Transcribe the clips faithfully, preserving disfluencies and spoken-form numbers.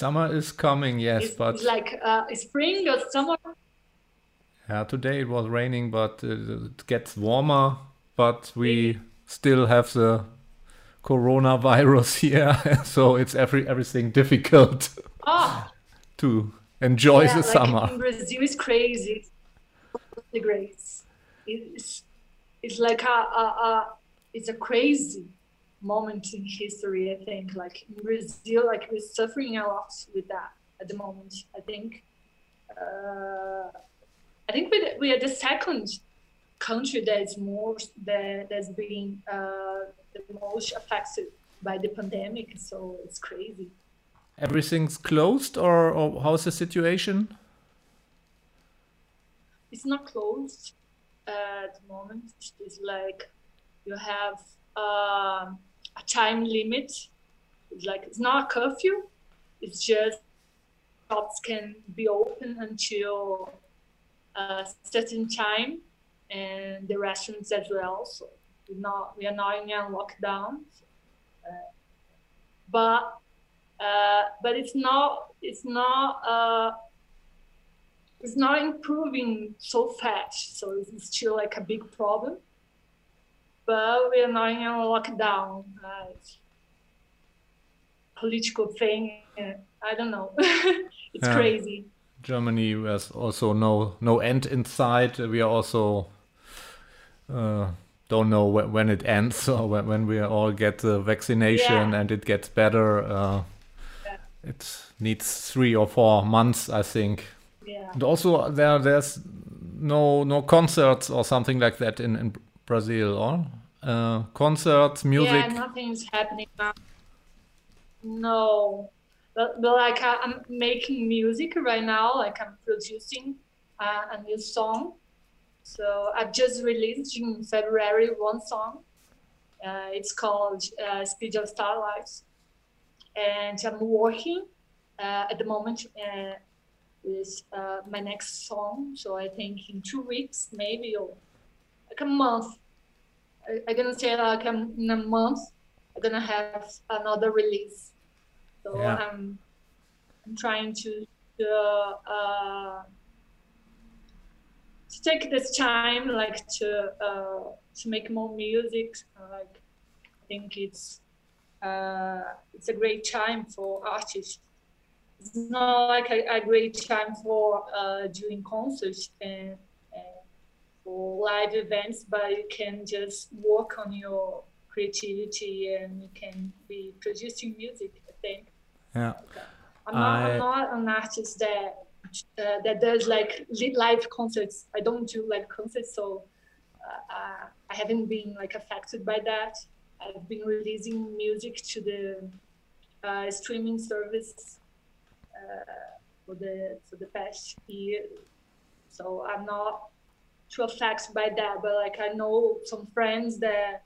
Summer is coming, yes, it's but like uh, spring or summer. Yeah, today it was raining, but uh, it gets warmer. But we mm. still have the coronavirus here, so it's every everything difficult oh. to enjoy yeah, the like summer. In Brazil is crazy. Degrees. It's it's like a, a, a it's a crazy moment in history. I think like in Brazil, like we're suffering a lot with that at the moment. I think uh, I think we we are the second country that is more that that's being uh, the most affected by the pandemic. So it's crazy. Everything's closed, or, or how's the situation? It's not closed uh, at the moment. It's like you have uh, a time limit. It's like it's not a curfew. It's just shops can be open until a certain time, and the restaurants as well. So we're not we are not in a lockdown. Uh, but uh, but it's not it's not. Uh, It's not improving so fast, so it's still like a big problem. But we are not in a lockdown, uh, political thing. Uh, I don't know. It's yeah. crazy. Germany has also no no end in sight. We are also uh, don't know wh when it ends or when, when we all get the vaccination yeah. and it gets better. Uh, yeah. It needs three or four months, I think. Yeah. And also there there's no no concerts or something like that in, in Brazil or uh, concerts, music. Yeah, nothing's happening now. No, but, but like I, I'm making music right now. Like I'm producing uh, a new song. So I just released in February one song. Uh, it's called uh, Speed of Starlights, and I'm working uh, at the moment. Uh, is uh, my next song, so I think in two weeks maybe, or like a month, I, I'm gonna say like I'm, in a month I'm gonna have another release. So yeah. I'm, I'm trying to uh, uh, to take this time like to uh, to make more music. Like I think it's uh, it's a great time for artists. It's not like a, a great time for uh, doing concerts and, and for live events, but you can just work on your creativity and you can be producing music, I think. Yeah. Okay. I'm, not, I... I'm not an artist that uh, that does like live concerts. I don't do like concerts, so uh, I haven't been like affected by that. I've been releasing music to the uh, streaming service. Uh, for the for the past year, so I'm not too affected by that. But like I know some friends that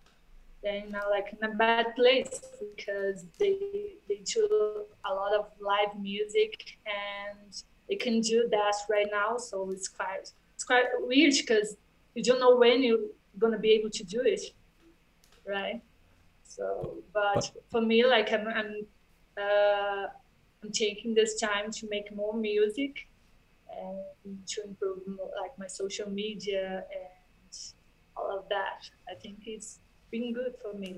they're in a, like in a bad place because they they do a lot of live music and they can do that right now. So it's quite it's quite weird because you don't know when you're gonna be able to do it, right? So, but for me, like I'm. I'm uh, I'm taking this time to make more music and to improve like my social media and all of that. I think it's been good for me.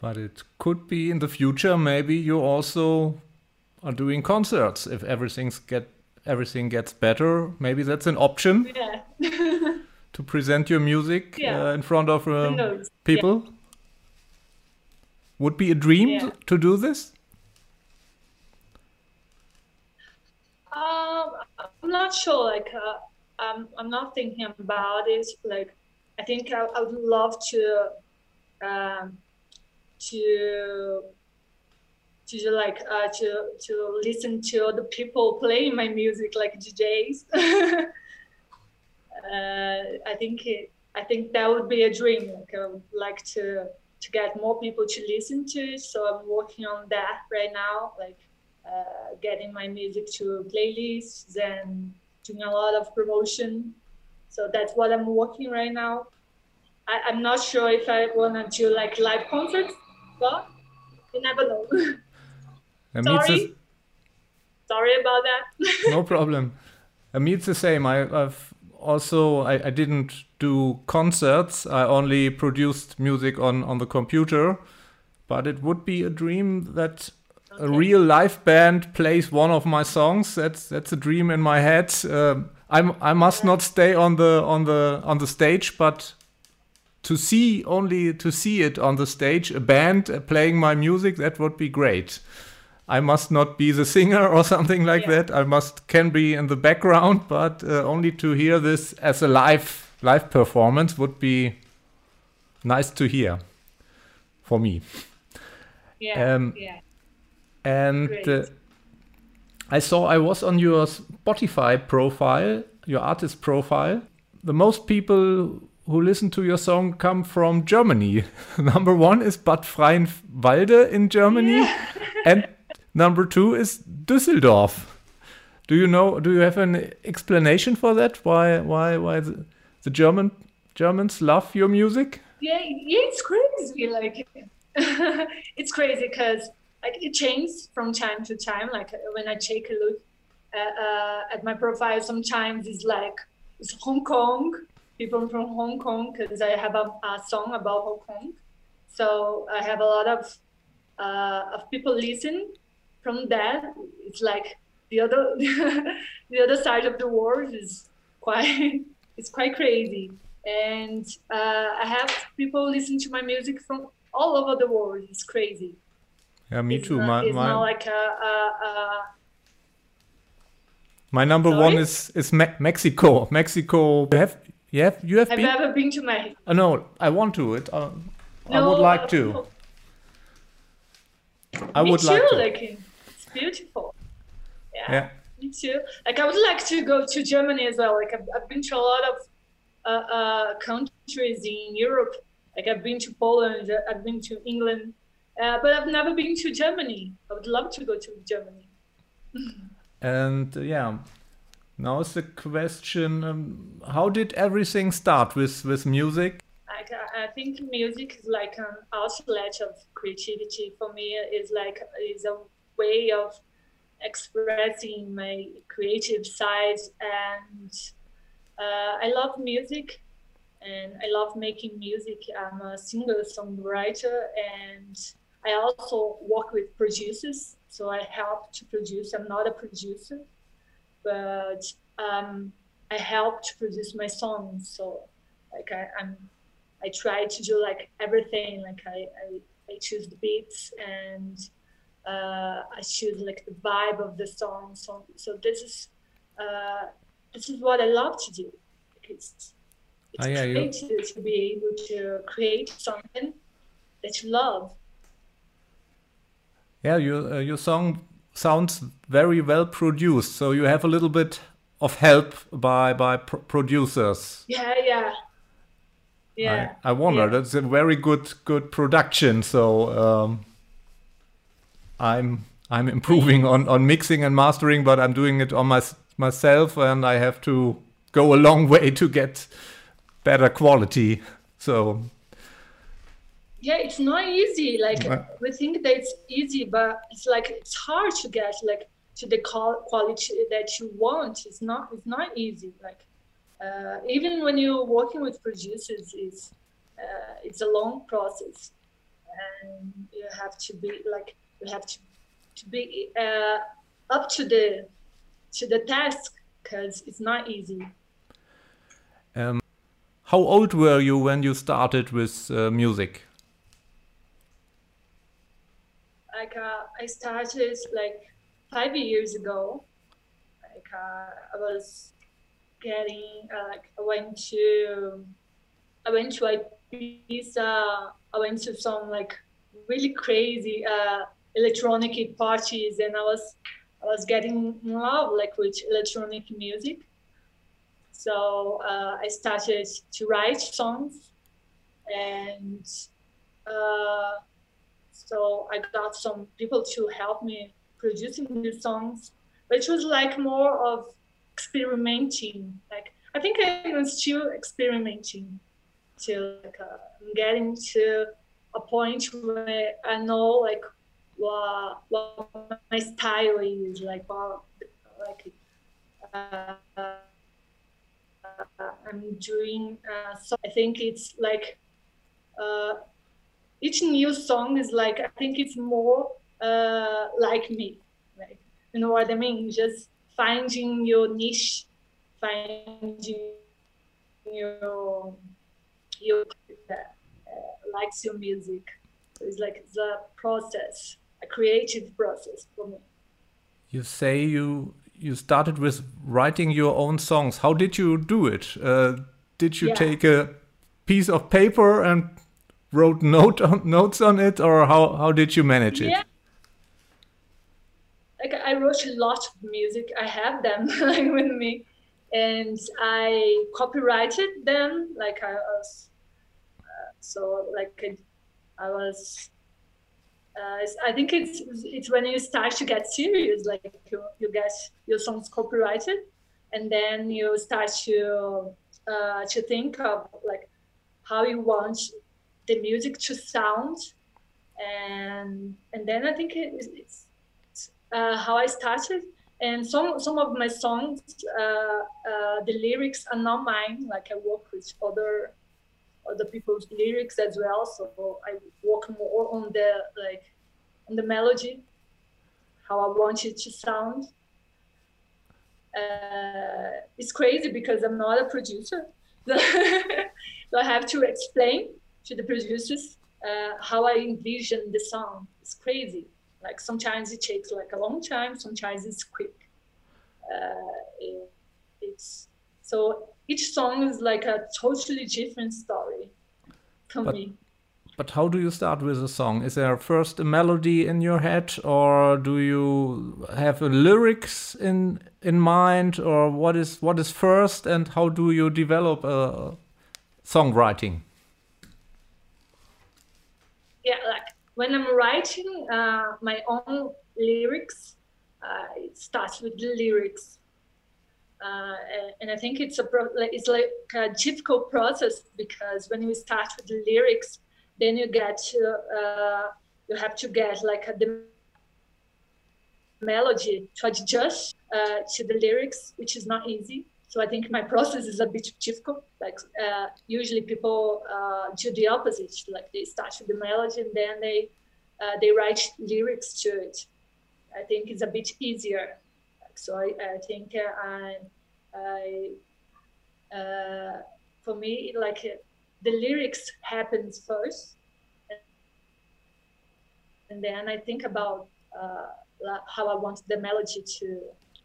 But it could be in the future. Maybe you also are doing concerts if everything's get everything gets better. Maybe that's an option. Yeah. To present your music yeah. uh, in front of um, people. Yeah. Would be a dream yeah. to do this. Um, I'm not sure. Like, uh, I'm I'm not thinking about it. Like, I think I, I would love to, um, to, to like uh, to to listen to other people playing my music, like D Js. uh, I think it, I think that would be a dream. Like, I would like to to get more people to listen to it. So I'm working on that right now. Like. Uh, getting my music to playlists and doing a lot of promotion. So that's what I'm working right now. I, I'm not sure if I want to do like live concerts, but you never know. Sorry. Sorry about that. No problem. I mean, it's the same. I, I've also, I, I didn't do concerts. I only produced music on, on the computer. But it would be a dream that okay. a real live band plays one of my songs. That's that's a dream in my head. Uh, I'm, I must yeah. not stay on the on the on the stage, but to see only to see it on the stage, a band playing my music, that would be great. I must not be the singer or something like yeah. that. I must can be in the background, but uh, only to hear this as a live live performance would be nice to hear for me. Yeah. Um, yeah. And uh, I saw I was on your Spotify profile, your artist profile. The most people who listen to your song come from Germany. Number one is Bad Freienwalde in Germany, yeah. and number two is Düsseldorf. Do you know? Do you have an explanation for that? Why? Why? Why the, the German Germans love your music? Yeah, yeah, it's crazy. Like it's crazy because like it changes from time to time. Like when I take a look uh, uh, at my profile, sometimes it's like it's Hong Kong. People from Hong Kong, because I have a, a song about Hong Kong, so I have a lot of uh, of people listen from that. It's like the other the other side of the world is quite it's quite crazy, and uh, I have people listen to my music from all over the world. It's crazy. Yeah, me it's too. Not, my, it's my... not like a. a, a my number Sorry? one is is Me- Mexico. Mexico. You have. Yeah, you have. Have been? you ever been to Mexico? Oh, no, I want to. It. Uh, no, I would like to. I me would too, like to. Like, it's beautiful. Yeah, yeah. Me too. Like I would like to go to Germany as well. Like I've, I've been to a lot of uh, uh, countries in Europe. Like I've been to Poland. I've been to England, uh, but I've never been to Germany. I would love to go to Germany. And uh, yeah. Now is the question, um, how did everything start with, with music? Like, I think music is like an outlet of creativity. For me, it's like is a way of expressing my creative side. And uh, I love music and I love making music. I'm a singer-songwriter and I also work with producers. So I help to produce. I'm not a producer. But um, I help to produce my songs, so like I, I'm, I try to do like everything. Like I, I, I choose the beats and uh, I choose like the vibe of the song. So, so this is uh, this is what I love to do. Like it's it's oh, yeah, creative you... to be able to create something that you love. Yeah, your uh, your song. Sounds very well produced, so you have a little bit of help by by pr- producers. Yeah, yeah, yeah. I, I wonder. Yeah. That's a very good good production. So um, I'm I'm improving on, on mixing and mastering, but I'm doing it on my myself, and I have to go a long way to get better quality. So yeah, it's not easy. Like we think that it's easy, but it's like it's hard to get like to the quality that you want. It's not. It's not easy. Like uh, even when you're working with producers, it's uh, it's a long process, and you have to be like you have to to be uh, up to the to the task because it's not easy. Um, how old were you when you started with uh, music? Like uh, I started like five years ago. Like uh, I was getting uh, like I went to I went to Ibiza. I went to some like really crazy uh, electronic parties, and I was I was getting in love like with electronic music. So uh, I started to write songs, and. Uh, So I got some people to help me producing these songs, which was like more of experimenting. Like I think I'm still experimenting till like uh, I'm getting to a point where I know like what what my style is, like what like uh, I'm doing. Uh, so I think it's like uh, each new song is like, I think it's more uh, like me. Like, you know what I mean? Just finding your niche, finding your your uh, likes your music. So it's like the process, a creative process for me. You say you. You started with writing your own songs. How did you do it? Uh, did you yeah. take a piece of paper and wrote note on, notes on it, or how, how did you manage it? Yeah. Like, I wrote a lot of music. I have them like, with me, and I copyrighted them. Like I was, uh, so like I was. Uh, I think it's it's when you start to get serious, like you, you get your songs copyrighted, and then you start to uh, to think of like how you want the music to sound, and and then I think it, it's, it's uh, how I started. And some some of my songs, uh, uh, the lyrics are not mine. Like I work with other. other people's lyrics as well, so I work more on the like on the melody, how I want it to sound. Uh, it's crazy because I'm not a producer, so I have to explain to the producers uh, how I envision the song. It's crazy. Like sometimes it takes like a long time, sometimes it's quick. Uh, it, it's so. Each song is like a totally different story for but, me. But how do you start with a song? Is there first a melody in your head, or do you have lyrics in in mind, or what is what is first, and how do you develop uh, songwriting? Yeah, like when I'm writing uh, my own lyrics, uh, it starts with the lyrics. Uh, and I think it's a pro it's like a difficult process, because when you start with the lyrics, then you get to, uh, you have to get like a, the melody to adjust uh, to the lyrics, which is not easy. So I think my process is a bit difficult. Like uh, usually people uh, do the opposite, like they start with the melody and then they uh, they write lyrics to it. I think it's a bit easier. So I, I think uh, I, I uh, for me, like uh, the lyrics happens first, and then I think about uh, how I want the melody to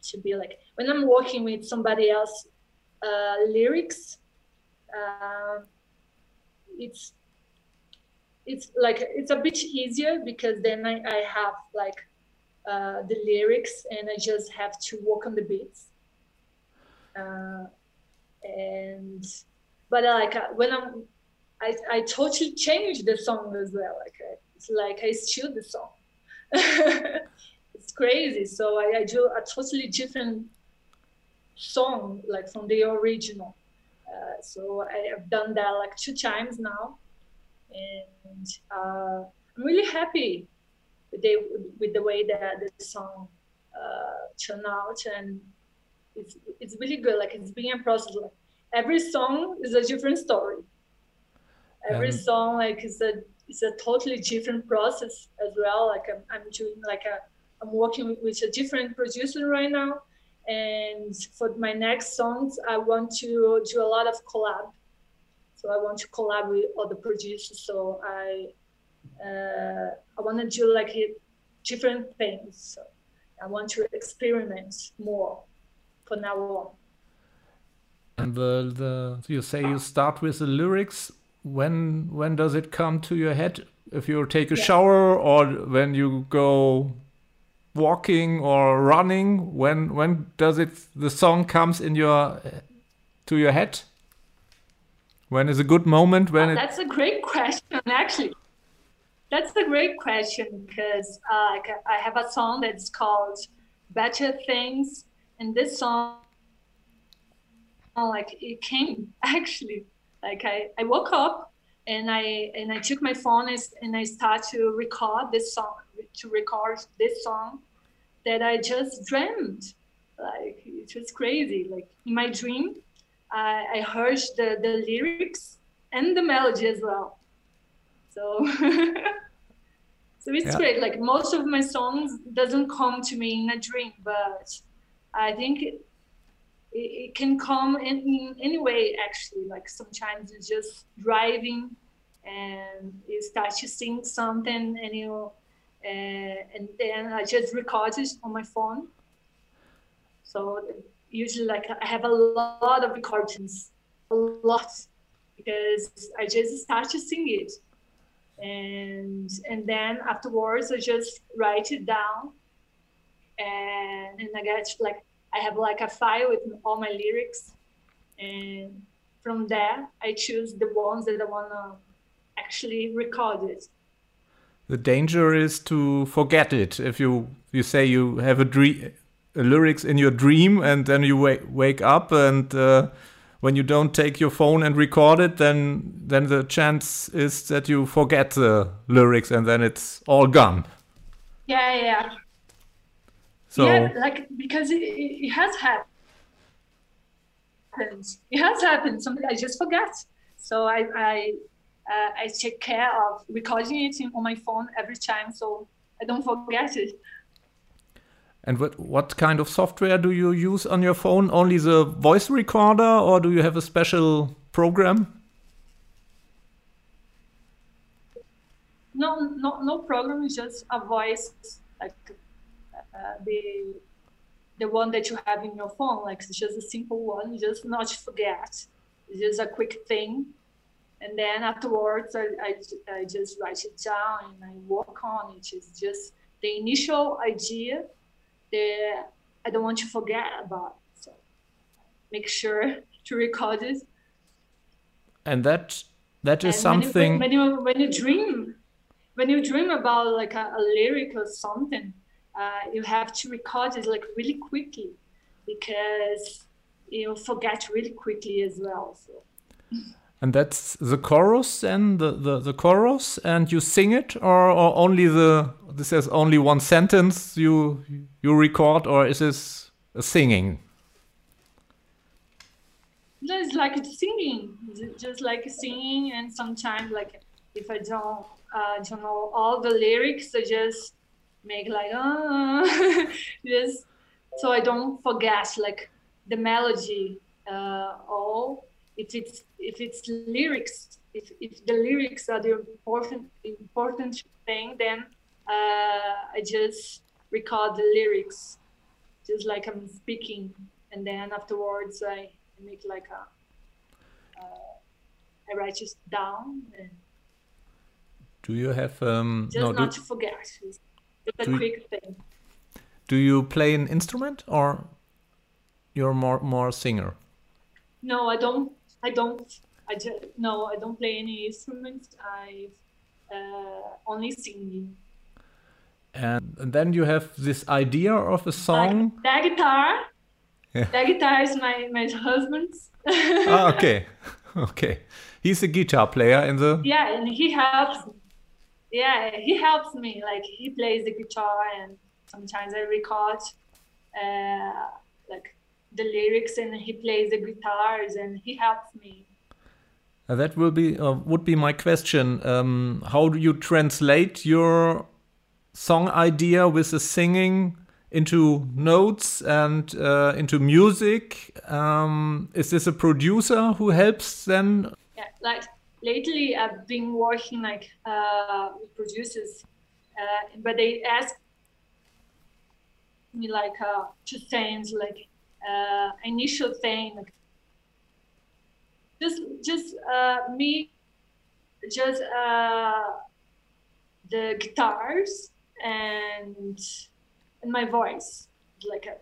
to be like. When I'm working with somebody else's uh, lyrics, uh, it's it's like it's a bit easier, because then I, I have like. Uh, the lyrics, and I just have to work on the beats. Uh, and but like uh, when I'm, I I totally change the song as well. Like I, it's like I steal the song. It's crazy. So I, I do a totally different song, like from the original. Uh, so I have done that like two times now, and uh, I'm really happy. They, with the way that the song uh, turned out, and it's it's really good. Like it's being a process. Like every song is a different story. Every um, song like is a it's a totally different process as well. Like I'm, I'm doing like a I'm working with a different producer right now, and for my next songs I want to do a lot of collab. So I want to collab with other producers. So I. Uh, I want to do like different things. So I want to experiment more from now on. And the, the you say you start with the lyrics. When when does it come to your head? If you take a yeah. shower, or when you go walking or running? When when does it the song comes in your to your head? When is a good moment? When oh, that's it... a great question, actually. That's a great question, because uh, I have a song that's called Better Things, and this song, like it came actually. Like I, I woke up and I and I took my phone and I started to record this song, to record this song that I just dreamt. Like, it was crazy. Like, in my dream, I, I heard the, the lyrics and the melody as well. So, so it's yeah. great. Like, most of my songs doesn't come to me in a dream, but I think it, it can come in, in any way, actually. Like, sometimes it's just driving and you start to sing something, and you uh, and then I just record it on my phone. So usually, like, I have a lot of recordings, a lot, because I just start to sing it, and and then afterwards I just write it down, and and I get like I have like a file with all my lyrics, and from there I choose the ones that I wanna actually record it. The danger is to forget it. If you you say you have a dream, a lyrics in your dream, and then you wake wake up, and uh, when you don't take your phone and record it, then then the chance is that you forget the lyrics, and then it's all gone. Yeah, yeah. So yeah, like, because it, it has happened. It has happened. Something I just forgot. So I I. Uh, I take care of recording it on my phone every time, so I don't forget it. And what what kind of software do you use on your phone? Only the voice recorder, or do you have a special program? No, no, no program. It's just a voice, like uh, the the one that you have in your phone. Like, it's just a simple one. Just not forget. It's just a quick thing. And then afterwards, I, I, I just write it down and I work on it. It's just the initial idea that I don't want to forget about. So make sure to record it. And that that is and something. When you, when, you, when you dream, when you dream about like a, a lyric or something, uh, you have to record it like really quickly, because you forget really quickly as well. So. And that's the chorus, and the, the, the chorus, and you sing it, or, or only the this is only one sentence you you record, or is this a singing? It's like it's singing, it's just like singing, and sometimes, like, if I don't uh, don't know all the lyrics, I just make like ah, just so I don't forget like the melody uh, all. If it's if it's lyrics, if if the lyrics are the important important thing, then uh, I just record the lyrics, just like I'm speaking, and then afterwards I make like a uh, I write it down. And do you have um, just no, not do, to forget? It's a quick you, thing. Do you play an instrument, or you're more more singer? No, I don't. I don't, I just, no, I don't play any instruments. I uh, only singing. And, and then you have this idea of a song? Like, that guitar. Yeah. That guitar is my, my husband's. Ah, okay. Okay. He's a guitar player in the... Yeah, and he helps me. Yeah, he helps me. Like, he plays the guitar, and sometimes I record uh, like... the lyrics, and he plays the guitars, and he helps me. Uh, that will be uh, would be my question. Um, how do you translate your song idea with the singing into notes and uh, into music? Um, is this a producer who helps then? Yeah, like lately I've been working like uh, with producers, uh, but they ask me like uh, to change like. Uh, initial thing, like just just uh, me, just uh, the guitars and, and my voice, like a,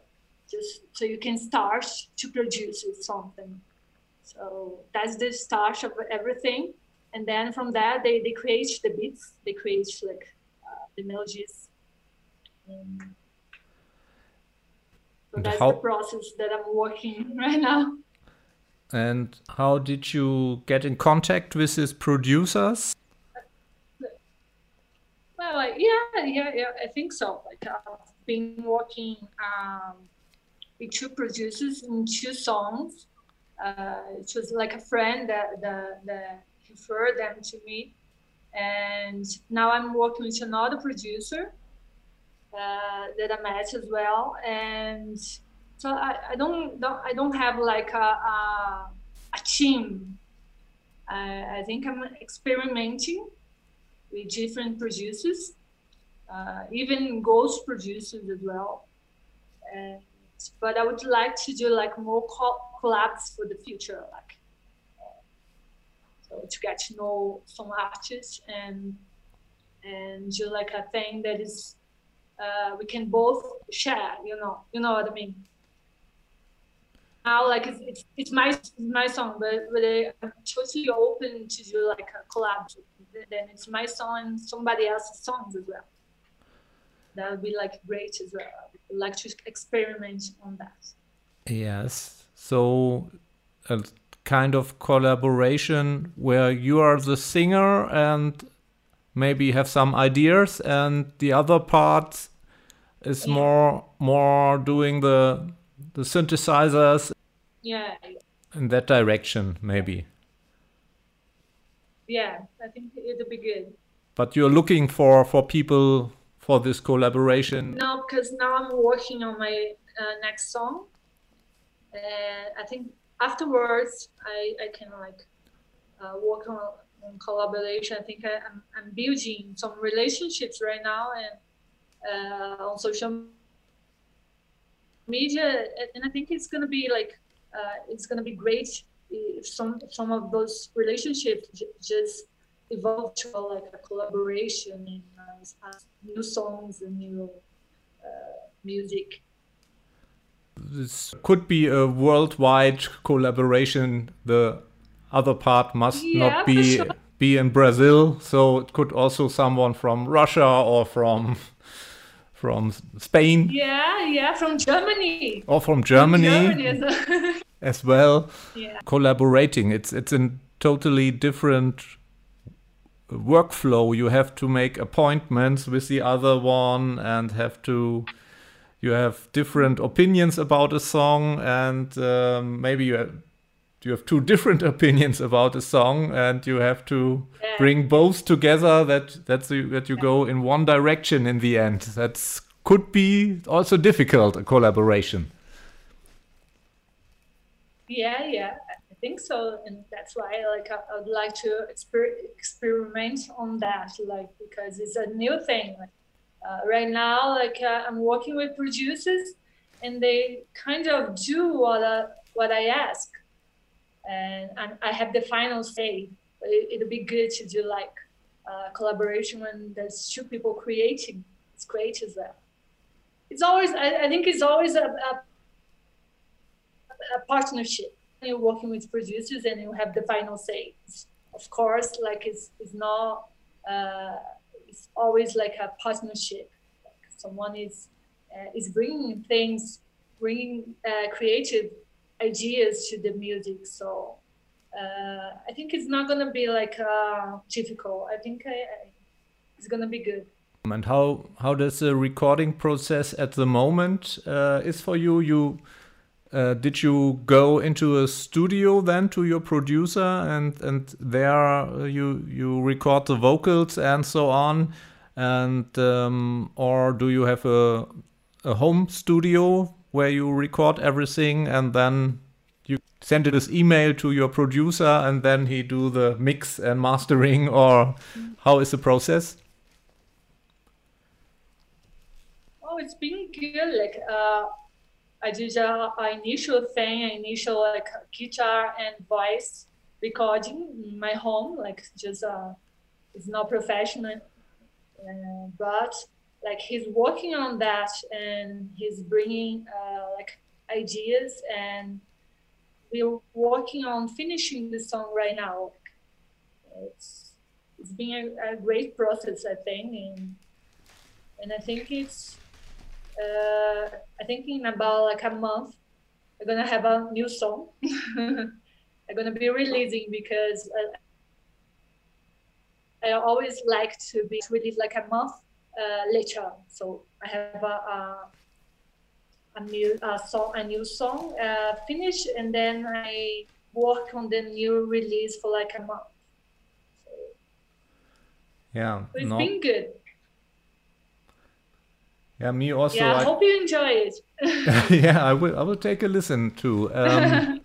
just so you can start to produce something. So that's the start of everything, and then from there they, they create the beats, they create like uh, the melodies. Um, So that's how, the process that I'm working right now. And how did you get in contact with his producers? Well, I, yeah, yeah, yeah, I think so. Like, I've been working um, with two producers in two songs. Uh, it was like a friend that, that, that referred them to me. And now I'm working with another producer uh, that I met as well. And so I, I don't, don't I don't have like a, a, a team. I, I think I'm experimenting with different producers, uh, even ghost producers as well. And, but I would like to do like more co collabs for the future, like uh, so to get to know some artists and and do like a thing that is uh, we can both share. You know, you know what I mean. Now, like it's it's, it's my it's my song, but, but I'm totally open to do like a collab. Then it's my song and somebody else's songs as well. That would be like great as well. I'd like to experiment on that. Yes, so a kind of collaboration where you are the singer and maybe have some ideas, and the other part is yeah. more more doing the the synthesizers. Yeah. In that direction, maybe. Yeah, I think it'll be good. But you're looking for for people. For this collaboration? No, because now I'm working on my uh, next song. Uh, I think afterwards I, I can like uh, work on, on collaboration. I think I, I'm, I'm building some relationships right now and uh, on social media, and I think it's gonna be like uh, it's gonna be great if some some of those relationships j just. evolved to like a collaboration and uh, new songs and new uh, music. This could be a worldwide collaboration. The other part must yeah, not be sure. be in Brazil, so it could also someone from Russia or from from Spain. Yeah, yeah, from Germany. Or from Germany, from Germany as well. as well. Yeah. Collaborating. It's it's a totally different workflow. You have to make appointments with the other one and have to you have different opinions about a song, and um, maybe you have, you have two different opinions about a song, and you have to yeah. bring both together that that's the, that you yeah. go in one direction in the end. That's could be also difficult, a collaboration. Yeah, yeah, I think so, and that's why like I, I would like to exper experiment on that, like because it's a new thing. Like, uh, right now, like uh, I'm working with producers, and they kind of do what I, what I ask, and, and I have the final say. But it, it'll be good to do like uh, collaboration when there's two people creating. It's great as well. It's always, I, I think, it's always a, a, a partnership. You're working with producers and you have the final say. Of course, like it's, it's not, uh, it's always like a partnership. Like someone is uh, is bringing things, bringing uh, creative ideas to the music. So uh, I think it's not gonna be like uh, difficult. I think I, I, it's gonna be good. And how how does the recording process at the moment uh, is for you? You. Uh, did you go into a studio then to your producer and and there you you record the vocals and so on, and um, or do you have a a home studio where you record everything and then you send it as email to your producer and then he do the mix and mastering, or how is the process? Oh, it's been good. Like. Uh... I did a, a initial thing, a initial like guitar and voice recording in my home, like just uh, it's not professional, uh, but like he's working on that and he's bringing uh, like ideas, and we're working on finishing the song right now. It's it's been a, a great process, I think, and and I think it's. Uh, I think in about like a month, we're gonna have a new song. I'm gonna be releasing because I, I always like to be released like a month uh, later. So I have a, a, a new a song, a new song uh, finished, and then I work on the new release for like a month. So yeah, it's no. been good. Yeah, me also. Yeah, I, I hope you enjoy it. Yeah, I will. I will take a listen too. Um,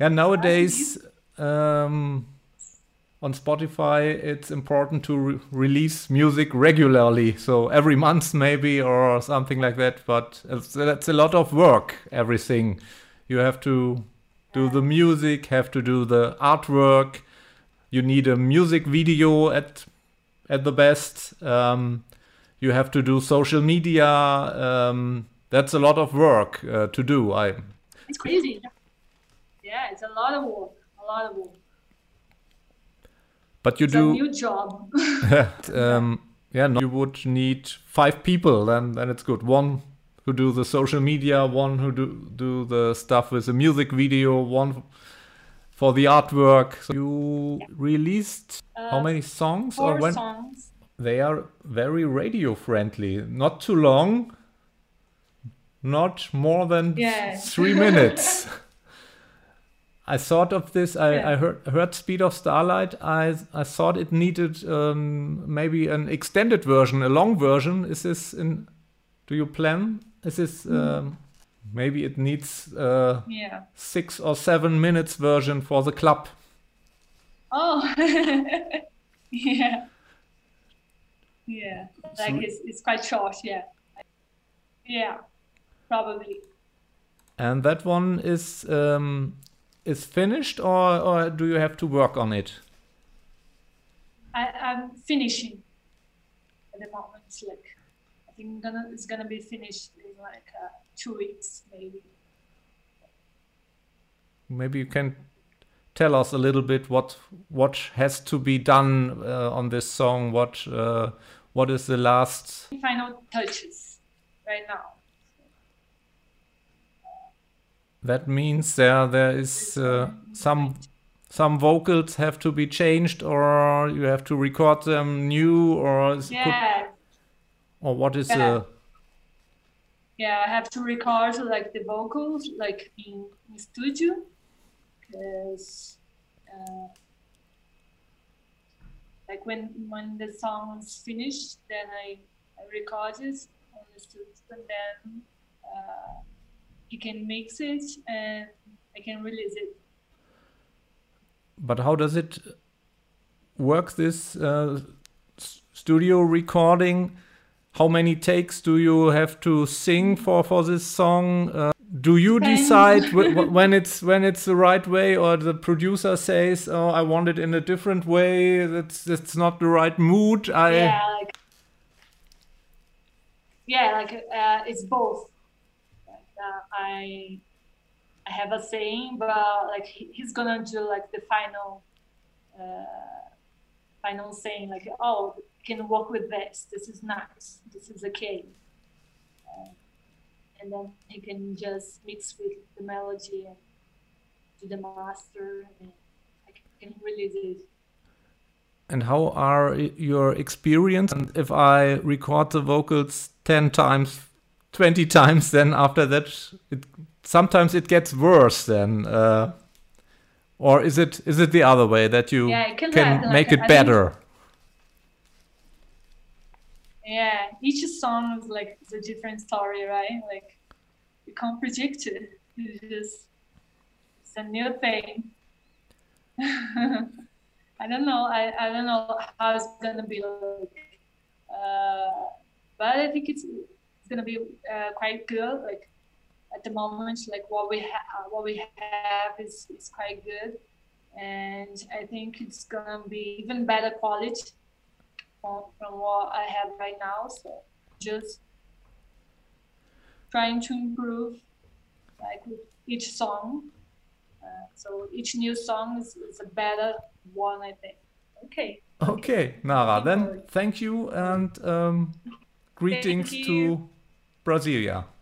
yeah, nowadays um, on Spotify, it's important to re release music regularly, so every month maybe or something like that. But that's a lot of work. Everything you have to do the music, have to do the artwork. You need a music video at at the best. Um, You have to do social media. Um, that's a lot of work uh, to do. I. It's crazy. Yeah, it's a lot of work. A lot of work. But you it's do a new job. um, yeah, no, you would need five people. Then, then it's good. One who do the social media, one who do do the stuff with the music video, one for the artwork. So you yeah. released uh, how many songs? Four or when? songs. They are very radio friendly, not too long, not more than yeah. three minutes. I thought of this, I, yeah. I heard, heard Speed of Starlight, I, I thought it needed um, maybe an extended version, a long version. Is this in, do you plan? Is this, mm. um, maybe it needs a yeah. six or seven minutes version for the club. Oh, yeah. Yeah, like it's, it's quite short, yeah. Yeah, probably. And that one is um, is finished, or, or do you have to work on it? I, I'm finishing at the moment. Like, I think I'm gonna, it's going to be finished in like uh, two weeks, maybe. Maybe you can tell us a little bit what, what has to be done uh, on this song, what... Uh, what is the last final touches right now? That means there there is uh, some some vocals have to be changed, or you have to record them new, or yeah. could, or what is yeah. the? Yeah, I have to record like the vocals like in, in studio, because. Uh, Like when when the song is finished, then I, I record it on the studio, and then uh, you can mix it and I can release it. But how does it work? This uh, studio recording. How many takes do you have to sing for for this song? Uh, do you Ten. decide w w when it's when it's the right way, or the producer says, "Oh, I want it in a different way. That's that's not the right mood." I yeah, like, yeah, like uh, it's both. Like, uh, I I have a saying, but like he's gonna do like the final uh, final saying, like, "Oh, can work with this. This is nice. This is okay." Uh, and then he can just mix with the melody and do the master, and I can release it. And how are your experience? And if I record the vocals ten times, twenty times, then after that, it, sometimes it gets worse then. Uh, or is it is it the other way, that you yeah, can, can like, make it I better? Yeah, each song is like a different story, right? Like you can't predict it. It's just it's a new thing. I don't know. I I don't know how it's gonna be like, uh, but I think it's it's gonna be uh, quite good. Like at the moment, like what we have, what we have is is quite good, and I think it's gonna be even better quality from what I have right now. So just trying to improve like with each song. Uh, so each new song is, is a better one, I think. Okay. Okay, Nara, then thank you, and um, greetings to Brasilia.